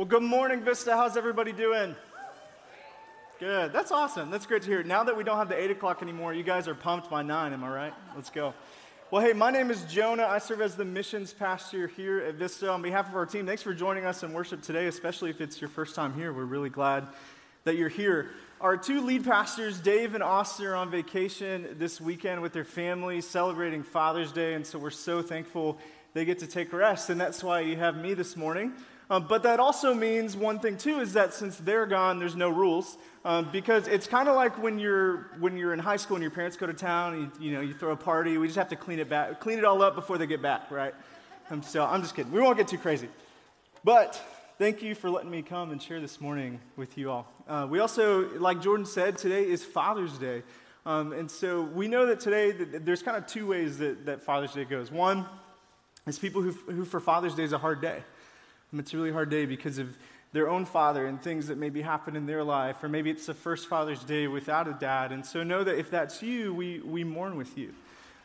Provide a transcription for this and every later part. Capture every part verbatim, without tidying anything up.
Well, good morning, Vista. How's everybody doing? Good. That's awesome. That's great to hear. Now that we don't have the eight o'clock anymore, you guys are pumped by nine, am I right? Let's go. Well, hey, my name is Jonah. I serve as the missions pastor here at Vista. On behalf of our team, thanks for joining us in worship today, especially if it's your first time here. We're really glad that you're here. Our two lead pastors, Dave and Austin, are on vacation this weekend with their families, celebrating Father's Day, and so we're so thankful they get to take rest, and that's why you have me this morning. Um, but that also means one thing, too, is that since they're gone, there's no rules, um, because it's kind of like when you're when you're in high school and your parents go to town, and you, you know, you throw a party. We just have to clean it back, clean it all up before they get back, right? Um, so I'm just kidding. We won't get too crazy. But thank you for letting me come and share this morning with you all. Uh, we also, like Jordan said, today is Father's Day. Um, and so we know that today that there's kind of two ways that, that Father's Day goes. One is people who, who for Father's Day is a hard day. It's a really hard day because of their own father and things that maybe happen in their life, or maybe it's the first Father's Day without a dad. And so know that if that's you, we, we mourn with you.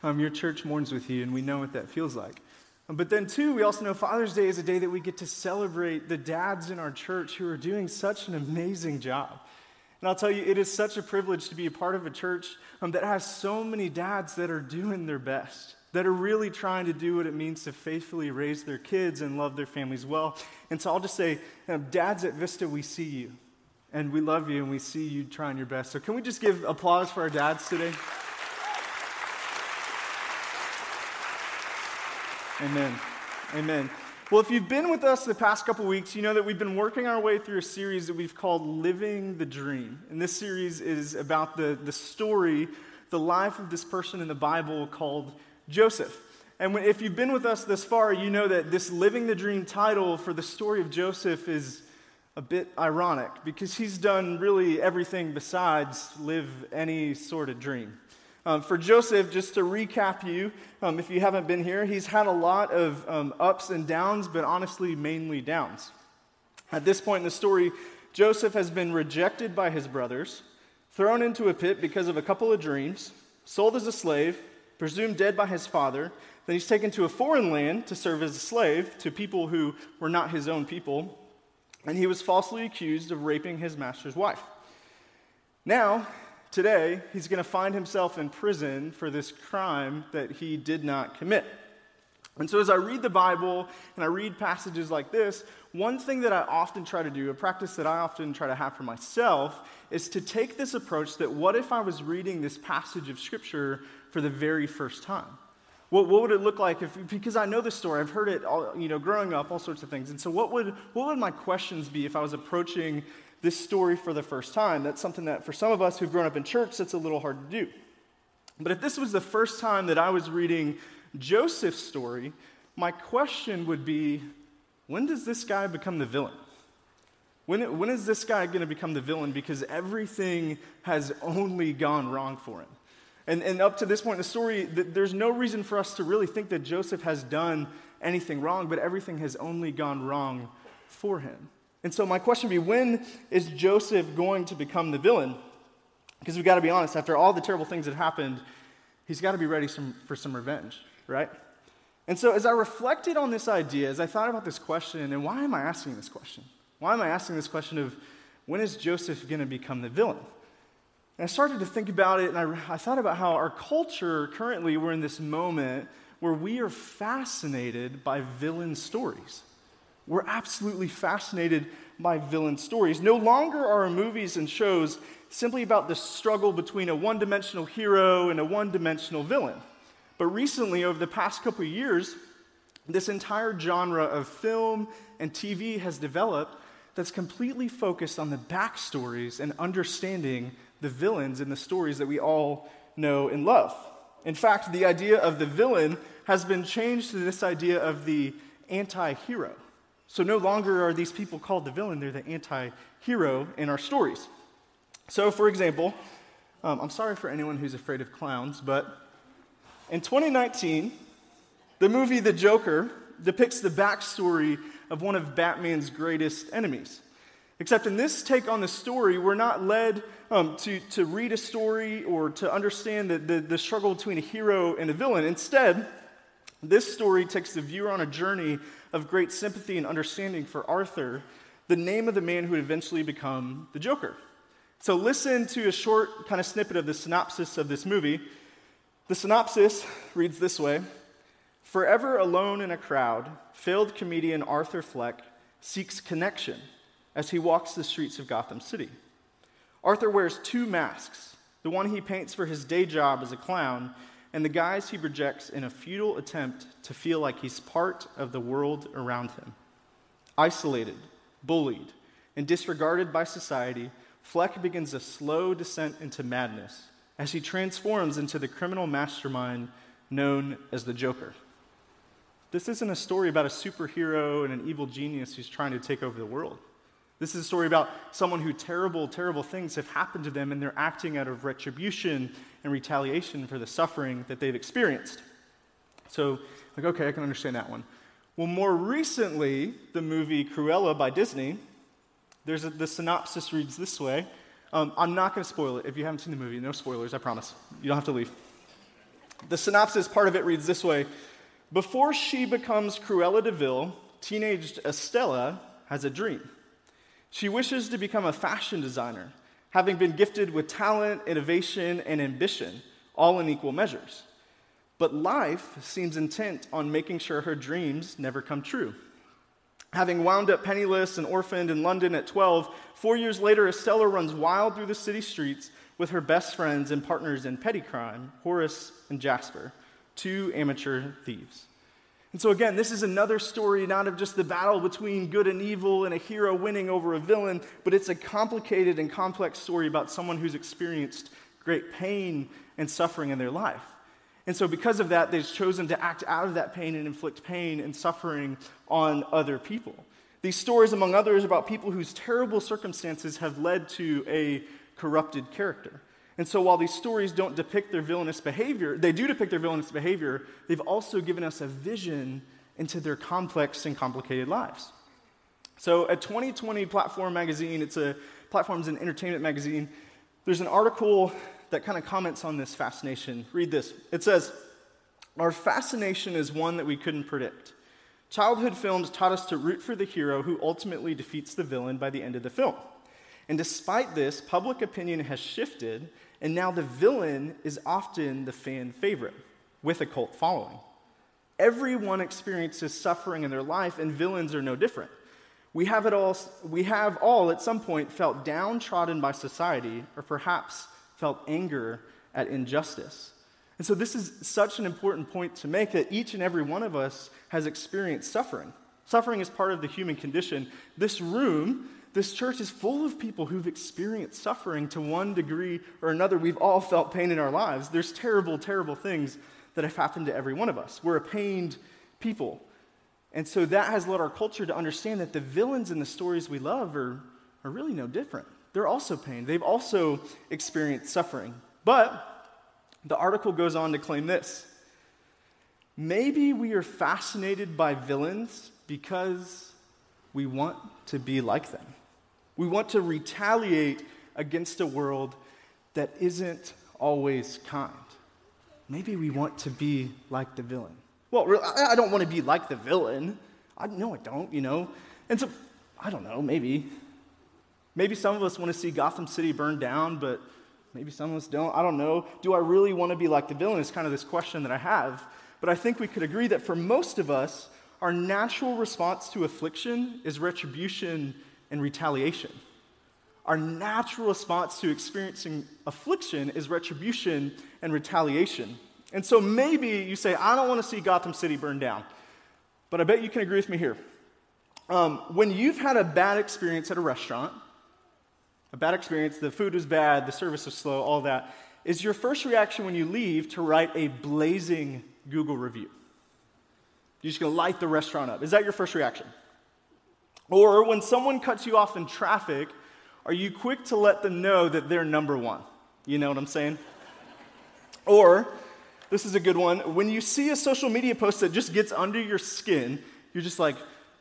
Um, your church mourns with you, and we know what that feels like. Um, but then, too, we also know Father's Day is a day that we get to celebrate the dads in our church who are doing such an amazing job. And I'll tell you, it is such a privilege to be a part of a church um, that has so many dads that are doing their best, that are really trying to do what it means to faithfully raise their kids and love their families well. And so I'll just say, dads at Vista, we see you, and we love you, and we see you trying your best. So can we just give applause for our dads today? Amen. Amen. Well, if you've been with us the past couple weeks, you know that we've been working our way through a series that we've called Living the Dream. And this series is about the, the story, the life of this person in the Bible called Joseph. And if you've been with us this far, you know that this Living the Dream title for the story of Joseph is a bit ironic because he's done really everything besides live any sort of dream. Um, for Joseph, just to recap you, um, if you haven't been here, he's had a lot of um, ups and downs, but honestly, mainly downs. At this point in the story, Joseph has been rejected by his brothers, thrown into a pit because of a couple of dreams, sold as a slave, presumed dead by his father. Then he's taken to a foreign land to serve as a slave to people who were not his own people, and he was falsely accused of raping his master's wife. Now, today, he's going to find himself in prison for this crime that he did not commit. And so as I read the Bible and I read passages like this, one thing that I often try to do, a practice that I often try to have for myself, is to take this approach that what if I was reading this passage of Scripture for the very first time? What, what would it look like if, because I know this story, I've heard it all, you know, growing up, all sorts of things. And so what would what would my questions be if I was approaching this story for the first time? That's something that for some of us who've grown up in church, that's a little hard to do. But if this was the first time that I was reading Joseph's story, my question would be, when does this guy become the villain? When, when is this guy going to become the villain? Because everything has only gone wrong for him. And, and up to this point in the story, th- there's no reason for us to really think that Joseph has done anything wrong, but everything has only gone wrong for him. And so my question would be, when is Joseph going to become the villain? Because we've got to be honest, after all the terrible things that happened, he's got to be ready some, for some revenge, right? And so as I reflected on this idea, as I thought about this question, and why am I asking this question? Why am I asking this question of when is Joseph going to become the villain? And I started to think about it, and I, I thought about how our culture currently, we're in this moment where we are fascinated by villain stories. We're absolutely fascinated by villain stories. No longer are our movies and shows simply about the struggle between a one-dimensional hero and a one-dimensional villain. But recently, over the past couple of years, this entire genre of film and T V has developed that's completely focused on the backstories and understanding the villains in the stories that we all know and love. In fact, the idea of the villain has been changed to this idea of the anti-hero. So no longer are these people called the villain, they're the anti-hero in our stories. So, for example, um, I'm sorry for anyone who's afraid of clowns, but in twenty nineteen, the movie The Joker depicts the backstory of one of Batman's greatest enemies. Except in this take on the story, we're not led um, to, to read a story or to understand the, the, the struggle between a hero and a villain. Instead, this story takes the viewer on a journey of great sympathy and understanding for Arthur, the name of the man who would eventually become the Joker. So listen to a short kind of snippet of the synopsis of this movie. The synopsis reads this way. Forever alone in a crowd, failed comedian Arthur Fleck seeks connection as he walks the streets of Gotham City. Arthur wears two masks, the one he paints for his day job as a clown, and the guise he projects in a futile attempt to feel like he's part of the world around him. Isolated, bullied, and disregarded by society, Fleck begins a slow descent into madness as he transforms into the criminal mastermind known as the Joker. This isn't a story about a superhero and an evil genius who's trying to take over the world. This is a story about someone who terrible, terrible things have happened to them, and they're acting out of retribution and retaliation for the suffering that they've experienced. So, like, okay, I can understand that one. Well, more recently, the movie Cruella by Disney, there's a, the synopsis reads this way. Um, I'm not going to spoil it. If you haven't seen the movie, no spoilers, I promise. You don't have to leave. The synopsis part of it reads this way. Before she becomes Cruella de Vil, teenage Estella has a dream. She wishes to become a fashion designer, having been gifted with talent, innovation, and ambition, all in equal measures. But life seems intent on making sure her dreams never come true. Having wound up penniless and orphaned in London at twelve, four years later, Estella runs wild through the city streets with her best friends and partners in petty crime, Horace and Jasper, two amateur thieves. And so again, this is another story not of just the battle between good and evil and a hero winning over a villain, but it's a complicated and complex story about someone who's experienced great pain and suffering in their life. And so because of that, they've chosen to act out of that pain and inflict pain and suffering on other people. These stories, among others, about people whose terrible circumstances have led to a corrupted character. And so while these stories don't depict their villainous behavior, they do depict their villainous behavior, they've also given us a vision into their complex and complicated lives. So at twenty twenty Platform Magazine, it's a Platform's an entertainment magazine, there's an article that kind of comments on this fascination. Read this. It says, our fascination is one that we couldn't predict. Childhood films taught us to root for the hero who ultimately defeats the villain by the end of the film. And despite this, public opinion has shifted, and now the villain is often the fan favorite with a cult following. Everyone experiences suffering in their life, and villains are no different. We have it all, we have all at some point felt downtrodden by society, or perhaps felt anger at injustice. And so this is such an important point to make, that each and every one of us has experienced suffering. Suffering is part of the human condition. This room, this church is full of people who've experienced suffering to one degree or another. We've all felt pain in our lives. There's terrible, terrible things that have happened to every one of us. We're a pained people. And so that has led our culture to understand that the villains in the stories we love are, are really no different. They're also pained. They've also experienced suffering. But the article goes on to claim this. Maybe we are fascinated by villains because we want to be like them. We want to retaliate against a world that isn't always kind. Maybe we want to be like the villain. Well, I don't want to be like the villain. I, no, I don't, you know. And so, I don't know, maybe. Maybe some of us want to see Gotham City burn down, but maybe some of us don't. I don't know. Do I really want to be like the villain is kind of this question that I have. But I think we could agree that for most of us, our natural response to affliction is retribution and retaliation. Our natural response to experiencing affliction is retribution and retaliation. And so maybe you say, I don't want to see Gotham City burn down. But I bet you can agree with me here. Um, when you've had a bad experience at a restaurant, a bad experience, the food was bad, the service was slow, all that, is your first reaction when you leave to write a blazing Google review? You're just going to light the restaurant up. Is that your first reaction? Or when someone cuts you off in traffic, are you quick to let them know that they're number one? You know what I'm saying? Or, this is a good one, when you see a social media post that just gets under your skin, you're just like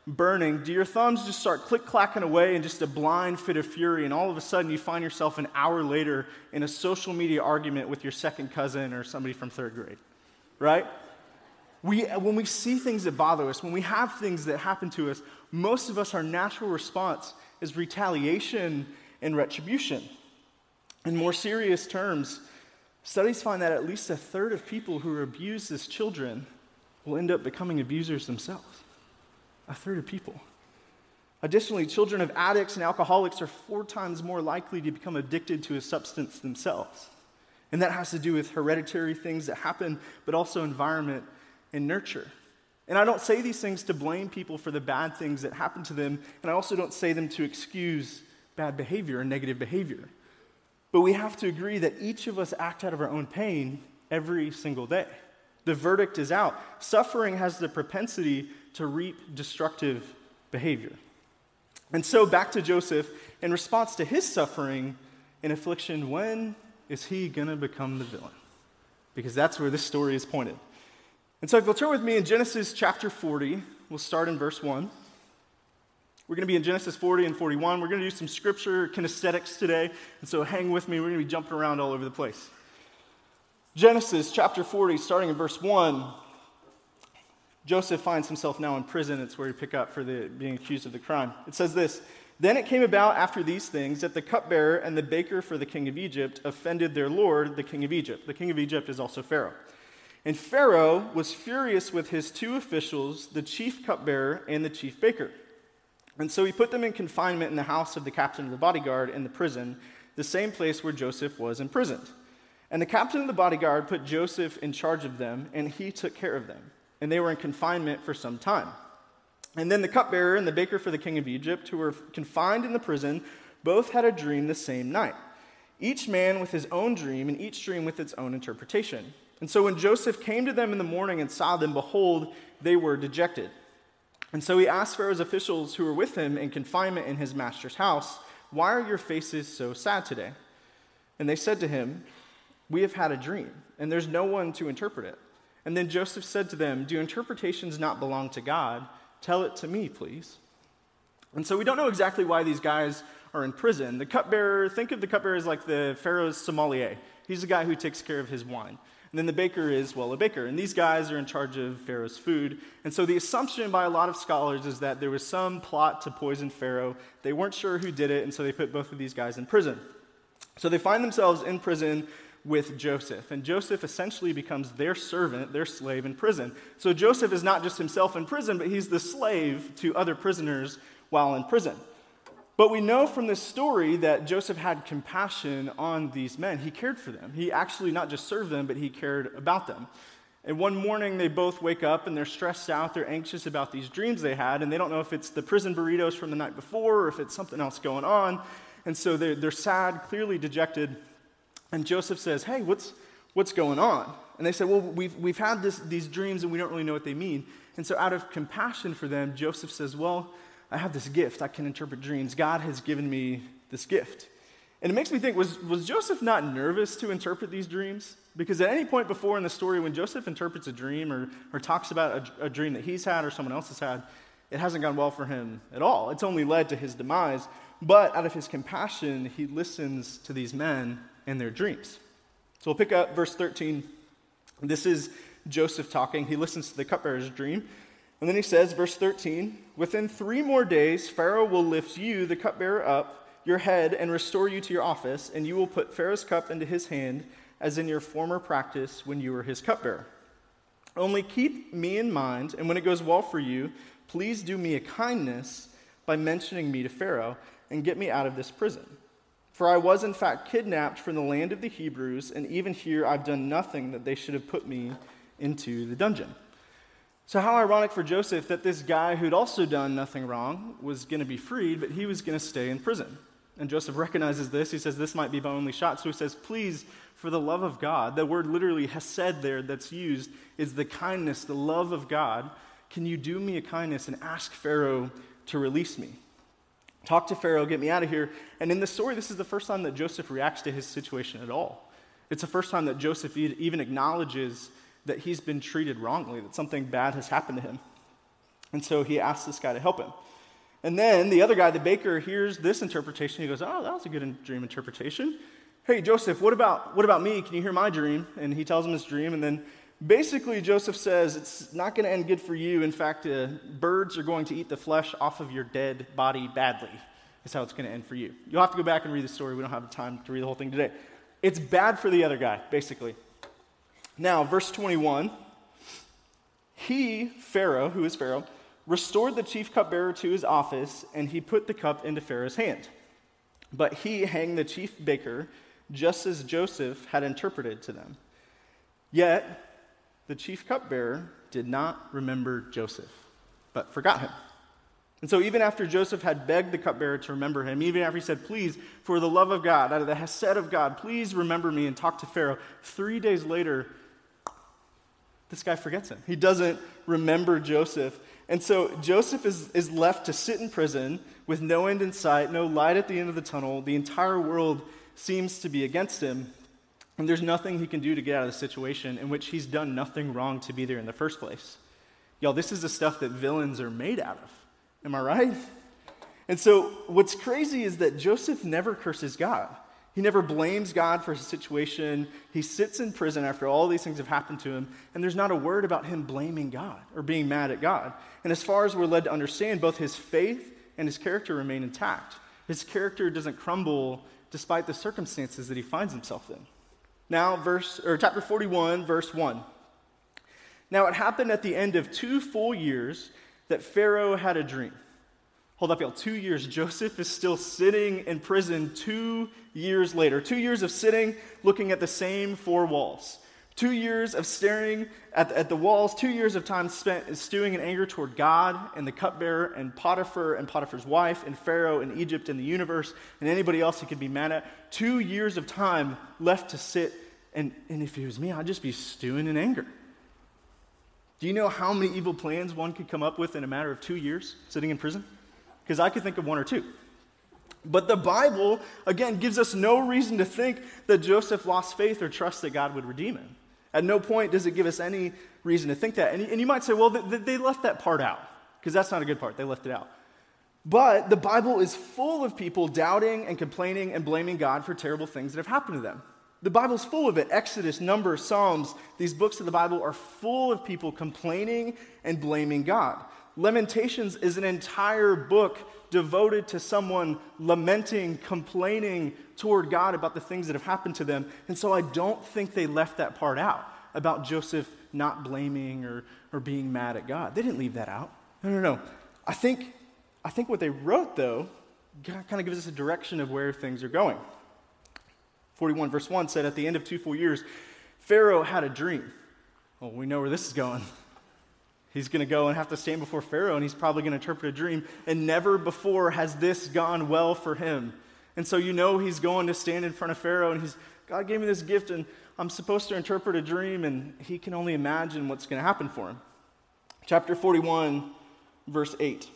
burning, do your thumbs just start click-clacking away in just a blind fit of fury, and all of a sudden you find yourself an hour later in a social media argument with your second cousin or somebody from third grade, right? We, when we see things that bother us, when we have things that happen to us, most of us, our natural response is retaliation and retribution. In more serious terms, studies find that at least a third of people who are abused as children will end up becoming abusers themselves. A third of people. Additionally, children of addicts and alcoholics are four times more likely to become addicted to a substance themselves. And that has to do with hereditary things that happen, but also environment and nurture. And I don't say these things to blame people for the bad things that happen to them, and I also don't say them to excuse bad behavior and negative behavior. But we have to agree that each of us act out of our own pain every single day. The verdict is out. Suffering has the propensity to reap destructive behavior. And so back to Joseph, in response to his suffering and affliction, when is he going to become the villain? Because that's where this story is pointed. And so if you'll turn with me in Genesis chapter forty, we'll start in verse one. We're going to be in Genesis forty and forty-one. We're going to do some scripture kinesthetics today, and so hang with me. We're going to be jumping around all over the place. Genesis chapter forty, starting in verse one, Joseph finds himself now in prison. It's where he pick up for the, being accused of the crime. It says this, "Then it came about after these things that the cupbearer and the baker for the king of Egypt offended their lord, the king of Egypt." The king of Egypt is also Pharaoh. "And Pharaoh was furious with his two officials, the chief cupbearer and the chief baker. And so he put them in confinement in the house of the captain of the bodyguard in the prison, the same place where Joseph was imprisoned. And the captain of the bodyguard put Joseph in charge of them, and he took care of them. And they were in confinement for some time. And then the cupbearer and the baker for the king of Egypt, who were confined in the prison, both had a dream the same night, each man with his own dream, and each dream with its own interpretation. And so when Joseph came to them in the morning and saw them, behold, they were dejected. And so he asked Pharaoh's officials who were with him in confinement in his master's house, 'Why are your faces so sad today?' And they said to him, 'We have had a dream, and there's no one to interpret it.' And then Joseph said to them, 'Do interpretations not belong to God? Tell it to me, please.'" And so we don't know exactly why these guys are in prison. The cupbearer, think of the cupbearer as like the Pharaoh's sommelier. He's the guy who takes care of his wine. And then the baker is, well, a baker. And these guys are in charge of Pharaoh's food. And so the assumption by a lot of scholars is that there was some plot to poison Pharaoh. They weren't sure who did it, and so they put both of these guys in prison. So they find themselves in prison with Joseph. And Joseph essentially becomes their servant, their slave in prison. So Joseph is not just himself in prison, but he's the slave to other prisoners while in prison. But we know from this story that Joseph had compassion on these men. He cared for them. He actually not just served them, but he cared about them. And one morning they both wake up and they're stressed out. They're anxious about these dreams they had, and they don't know if it's the prison burritos from the night before or if it's something else going on. And so they're, they're sad, clearly dejected. And Joseph says, "Hey, what's what's going on?" And they said, "Well, we've we've had this, these dreams, and we don't really know what they mean." And so out of compassion for them, Joseph says, "Well, I have this gift. I can interpret dreams. God has given me this gift." And it makes me think, was, was Joseph not nervous to interpret these dreams? Because at any point before in the story, when Joseph interprets a dream or, or talks about a, a dream that he's had or someone else has had, it hasn't gone well for him at all. It's only led to his demise. But out of his compassion, he listens to these men and their dreams. So we'll pick up verse thirteen. This is Joseph talking. He listens to the cupbearer's dream. And then he says, verse thirteen, "Within three more days, Pharaoh will lift you, the cupbearer, up, your head, and restore you to your office, and you will put Pharaoh's cup into his hand, as in your former practice when you were his cupbearer. Only keep me in mind, and when it goes well for you, please do me a kindness by mentioning me to Pharaoh, and get me out of this prison. For I was in fact kidnapped from the land of the Hebrews, and even here I've done nothing that they should have put me into the dungeon." So how ironic for Joseph that this guy who'd also done nothing wrong was going to be freed, but he was going to stay in prison. And Joseph recognizes this. He says, "This might be my only shot." So he says, "Please, for the love of God," the word literally hesed there that's used is the kindness, the love of God. "Can you do me a kindness and ask Pharaoh to release me? Talk to Pharaoh, get me out of here." And in the story, this is the first time that Joseph reacts to his situation at all. It's the first time that Joseph even acknowledges that he's been treated wrongly, that something bad has happened to him. And so he asks this guy to help him. And then the other guy, the baker, hears this interpretation. He goes, "Oh, that was a good dream interpretation. Hey, Joseph, what about what about me? Can you hear my dream?" And he tells him his dream. And then basically Joseph says it's not going to end good for you. In fact, uh, birds are going to eat the flesh off of your dead body badly. That's how it's going to end for you. You'll have to go back and read the story. We don't have time to read the whole thing today. It's bad for the other guy, basically. Now, verse twenty-one, he, Pharaoh, who is Pharaoh, restored the chief cupbearer to his office, and he put the cup into Pharaoh's hand. But he hanged the chief baker, just as Joseph had interpreted to them. Yet the chief cupbearer did not remember Joseph, but forgot him. And so even after Joseph had begged the cupbearer to remember him, even after he said, please, for the love of God, out of the hesed of God, please remember me and talk to Pharaoh, three days later, this guy forgets him. He doesn't remember Joseph. And so Joseph is, is left to sit in prison with no end in sight, no light at the end of the tunnel. The entire world seems to be against him, and there's nothing he can do to get out of the situation in which he's done nothing wrong to be there in the first place. Y'all, this is the stuff that villains are made out of. Am I right? And so what's crazy is that Joseph never curses God. He never blames God for his situation. He sits in prison after all these things have happened to him, and there's not a word about him blaming God or being mad at God. And as far as we're led to understand, both his faith and his character remain intact. His character doesn't crumble despite the circumstances that he finds himself in. Now, verse or chapter forty-one, verse one. Now, it happened at the end of two full years that Pharaoh had a dream. Hold up, y'all. Two years. Joseph is still sitting in prison two years later. Two years of sitting, looking at the same four walls. Two years of staring at the, at the walls. Two years of time spent stewing in anger toward God and the cupbearer and Potiphar and Potiphar's wife and Pharaoh and Egypt and the universe and anybody else he could be mad at. Two years of time left to sit. And, and if it was me, I'd just be stewing in anger. Do you know how many evil plans one could come up with in a matter of two years sitting in prison? Because I could think of one or two. But the Bible, again, gives us no reason to think that Joseph lost faith or trust that God would redeem him. At no point does it give us any reason to think that. And, and you might say, well, they, they left that part out, because that's not a good part. They left it out. But the Bible is full of people doubting and complaining and blaming God for terrible things that have happened to them. The Bible's full of it. Exodus, Numbers, Psalms, these books of the Bible are full of people complaining and blaming God. Lamentations is an entire book devoted to someone lamenting, complaining toward God about the things that have happened to them. And so I don't think they left that part out about Joseph not blaming or, or being mad at God. They didn't leave that out. No, no, no. I think, I think what they wrote, though, kind of gives us a direction of where things are going. forty-one verse one said, at the end of two full years, Pharaoh had a dream. Well, we know where this is going. He's going to go and have to stand before Pharaoh, and he's probably going to interpret a dream, and never before has this gone well for him. And so you know he's going to stand in front of Pharaoh, and he's, God gave me this gift, and I'm supposed to interpret a dream, and he can only imagine what's going to happen for him. Chapter forty-one, verse eight.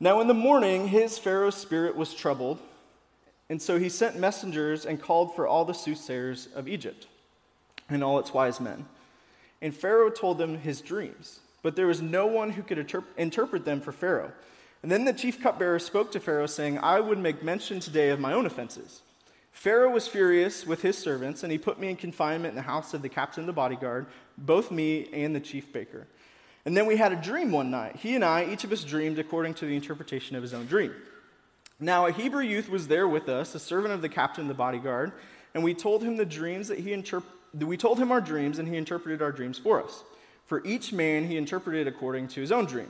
Now in the morning, his Pharaoh's spirit was troubled, and so he sent messengers and called for all the soothsayers of Egypt and all its wise men. And Pharaoh told them his dreams, but there was no one who could interp- interpret them for Pharaoh. And then the chief cupbearer spoke to Pharaoh, saying, I would make mention today of my own offenses. Pharaoh was furious with his servants, and he put me in confinement in the house of the captain of the bodyguard, both me and the chief baker. And then we had a dream one night. He and I, each of us dreamed according to the interpretation of his own dream. Now a Hebrew youth was there with us, a servant of the captain of the bodyguard, and we told him the dreams that he interpreted. We told him our dreams, and he interpreted our dreams for us. For each man he interpreted according to his own dream.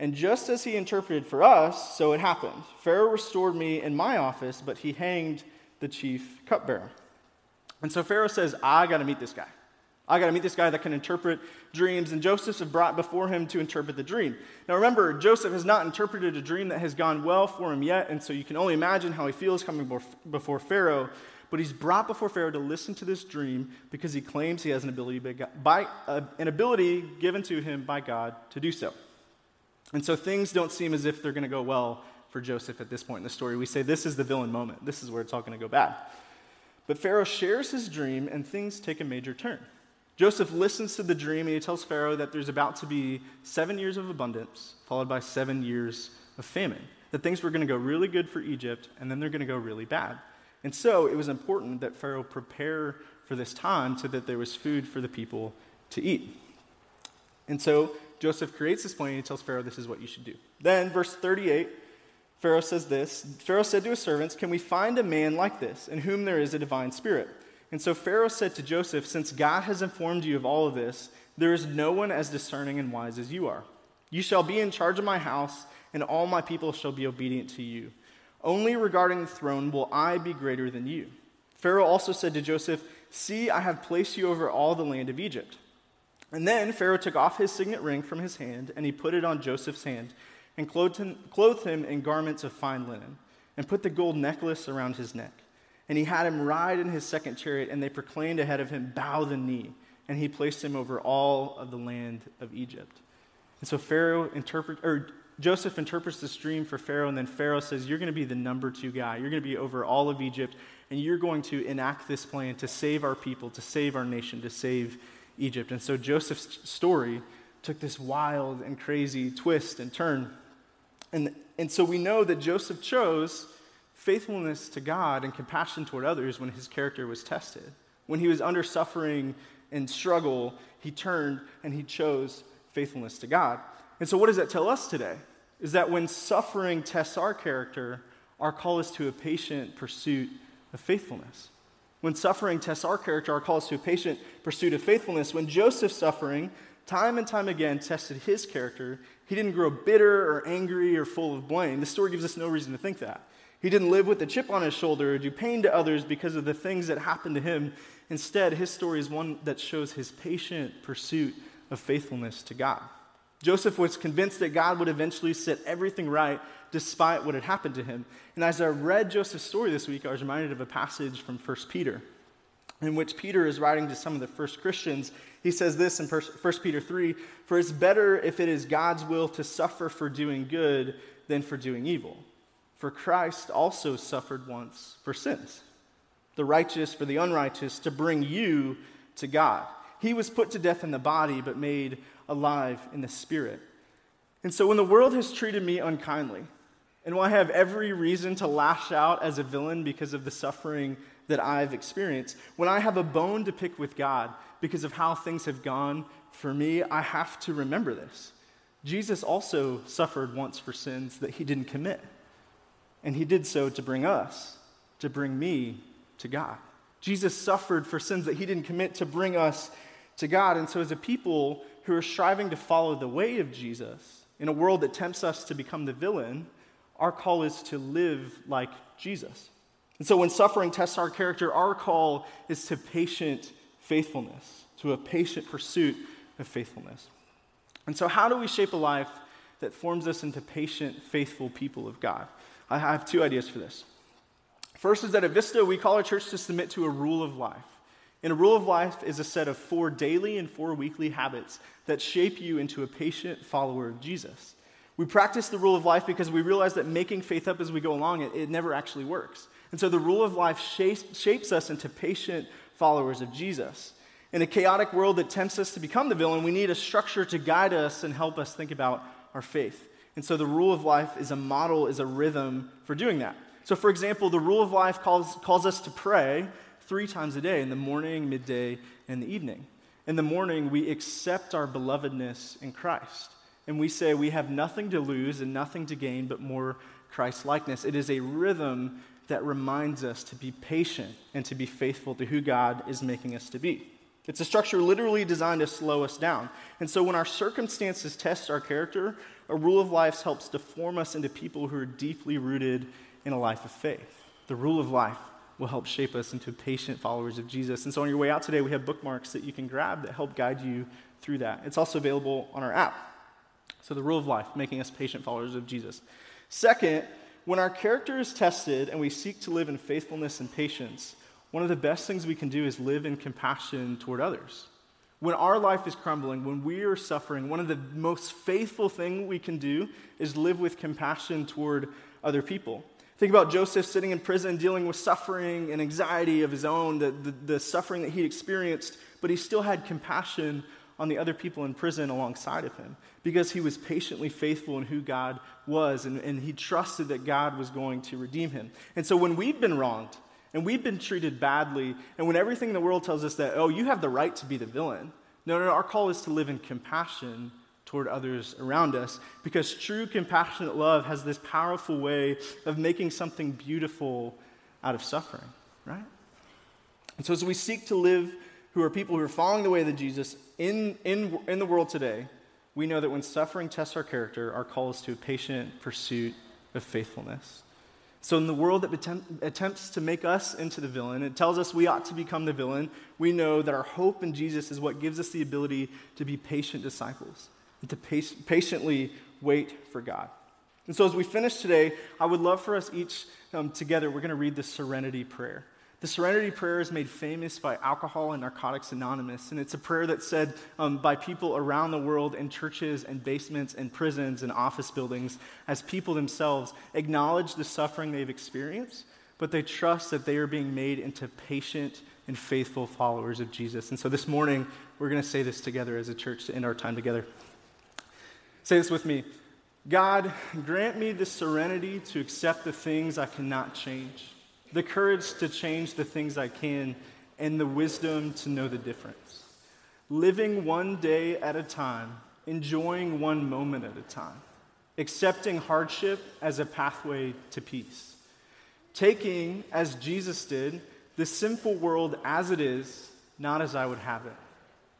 And just as he interpreted for us, so it happened. Pharaoh restored me in my office, but he hanged the chief cupbearer. And so Pharaoh says, I got to meet this guy. I got to meet this guy that can interpret dreams. And Joseph is brought before him to interpret the dream. Now remember, Joseph has not interpreted a dream that has gone well for him yet, and so you can only imagine how he feels coming before Pharaoh. But he's brought before Pharaoh to listen to this dream because he claims he has an ability by uh, an ability given to him by God to do so. And so things don't seem as if they're going to go well for Joseph at this point in the story. We say this is the villain moment. This is where it's all going to go bad. But Pharaoh shares his dream, and things take a major turn. Joseph listens to the dream, and he tells Pharaoh that there's about to be seven years of abundance followed by seven years of famine, that things were going to go really good for Egypt, and then they're going to go really bad. And so it was important that Pharaoh prepare for this time so that there was food for the people to eat. And so Joseph creates this plan and he tells Pharaoh, this is what you should do. Then, verse thirty-eight, Pharaoh says this, Pharaoh said to his servants, can we find a man like this in whom there is a divine spirit? And so Pharaoh said to Joseph, since God has informed you of all of this, there is no one as discerning and wise as you are. You shall be in charge of my house, and all my people shall be obedient to you. Only regarding the throne will I be greater than you. Pharaoh also said to Joseph, see, I have placed you over all the land of Egypt. And then Pharaoh took off his signet ring from his hand, and he put it on Joseph's hand, and clothed him, clothed him in garments of fine linen, and put the gold necklace around his neck. And he had him ride in his second chariot, and they proclaimed ahead of him, bow the knee. And he placed him over all of the land of Egypt. And so Pharaoh interpret, or Joseph interprets this dream for Pharaoh, and then Pharaoh says, you're going to be the number two guy. You're going to be over all of Egypt, and you're going to enact this plan to save our people, to save our nation, to save Egypt. And so Joseph's story took this wild and crazy twist and turn. And, and so we know that Joseph chose faithfulness to God and compassion toward others when his character was tested. When he was under suffering and struggle, he turned and he chose faithfulness to God. And so what does that tell us today? Is that when suffering tests our character, our call is to a patient pursuit of faithfulness. When suffering tests our character, our call is to a patient pursuit of faithfulness. When Joseph's suffering, time and time again, tested his character, he didn't grow bitter or angry or full of blame. This story gives us no reason to think that. He didn't live with a chip on his shoulder or do pain to others because of the things that happened to him. Instead, his story is one that shows his patient pursuit of faithfulness to God. Joseph was convinced that God would eventually set everything right despite what had happened to him. And as I read Joseph's story this week, I was reminded of a passage from First Peter in which Peter is writing to some of the first Christians. He says this in First Peter three, for it's better if it is God's will to suffer for doing good than for doing evil. For Christ also suffered once for sins, the righteous for the unrighteous, to bring you to God. He was put to death in the body, but made alive in the spirit. And so when the world has treated me unkindly, and when I have every reason to lash out as a villain because of the suffering that I've experienced, when I have a bone to pick with God because of how things have gone for me, I have to remember this. Jesus also suffered once for sins that he didn't commit. And he did so to bring us, to bring me to God. Jesus suffered for sins that he didn't commit to bring us to God. And so as a people who are striving to follow the way of Jesus in a world that tempts us to become the villain, our call is to live like Jesus. And so when suffering tests our character, our call is to patient faithfulness, to a patient pursuit of faithfulness. And so how do we shape a life that forms us into patient, faithful people of God? I have two ideas for this. First is that at Vista, we call our church to submit to a rule of life. And a rule of life is a set of four daily and four weekly habits that shape you into a patient follower of Jesus. We practice the rule of life because we realize that making faith up as we go along, it, it never actually works. And so the rule of life shapes, shapes us into patient followers of Jesus. In a chaotic world that tempts us to become the villain, we need a structure to guide us and help us think about our faith. And so the rule of life is a model, is a rhythm for doing that. So for example, the rule of life calls, calls us to pray three times a day, in the morning, midday, and the evening. In the morning, we accept our belovedness in Christ. And we say we have nothing to lose and nothing to gain but more Christ-likeness. It is a rhythm that reminds us to be patient and to be faithful to who God is making us to be. It's a structure literally designed to slow us down. And so when our circumstances test our character, a rule of life helps to form us into people who are deeply rooted in a life of faith. The rule of life will help shape us into patient followers of Jesus. And so on your way out today, we have bookmarks that you can grab that help guide you through that. It's also available on our app. So the rule of life, making us patient followers of Jesus. Second, when our character is tested and we seek to live in faithfulness and patience, one of the best things we can do is live in compassion toward others. When our life is crumbling, when we are suffering, one of the most faithful things we can do is live with compassion toward other people. Think about Joseph sitting in prison, dealing with suffering and anxiety of his own, the, the, the suffering that he experienced, but he still had compassion on the other people in prison alongside of him because he was patiently faithful in who God was, and, and he trusted that God was going to redeem him. And so when we've been wronged, and we've been treated badly, and when everything in the world tells us that, oh, you have the right to be the villain. No, no, no, our call is to live in compassion toward others around us, because true compassionate love has this powerful way of making something beautiful out of suffering, right? And so as we seek to live, who are people who are following the way of Jesus in, in, in the world today, we know that when suffering tests our character, our call is to a patient pursuit of faithfulness. So in the world that attempt, attempts to make us into the villain, it tells us we ought to become the villain, we know that our hope in Jesus is what gives us the ability to be patient disciples and to pace, patiently wait for God. And so as we finish today, I would love for us each um, together, we're going to read the Serenity Prayer. The Serenity Prayer is made famous by Alcohol and Narcotics Anonymous, and it's a prayer that's said um, by people around the world in churches and basements and prisons and office buildings as people themselves acknowledge the suffering they've experienced, but they trust that they are being made into patient and faithful followers of Jesus. And so this morning, we're going to say this together as a church to end our time together. Say this with me. God, grant me the serenity to accept the things I cannot change, the courage to change the things I can, and the wisdom to know the difference. Living one day at a time, enjoying one moment at a time, accepting hardship as a pathway to peace, taking, as Jesus did, the sinful world as it is, not as I would have it,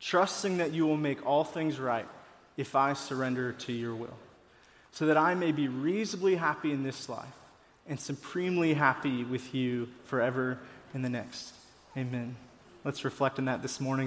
trusting that you will make all things right if I surrender to your will, so that I may be reasonably happy in this life, and supremely happy with you forever in the next. Amen. Let's reflect on that this morning.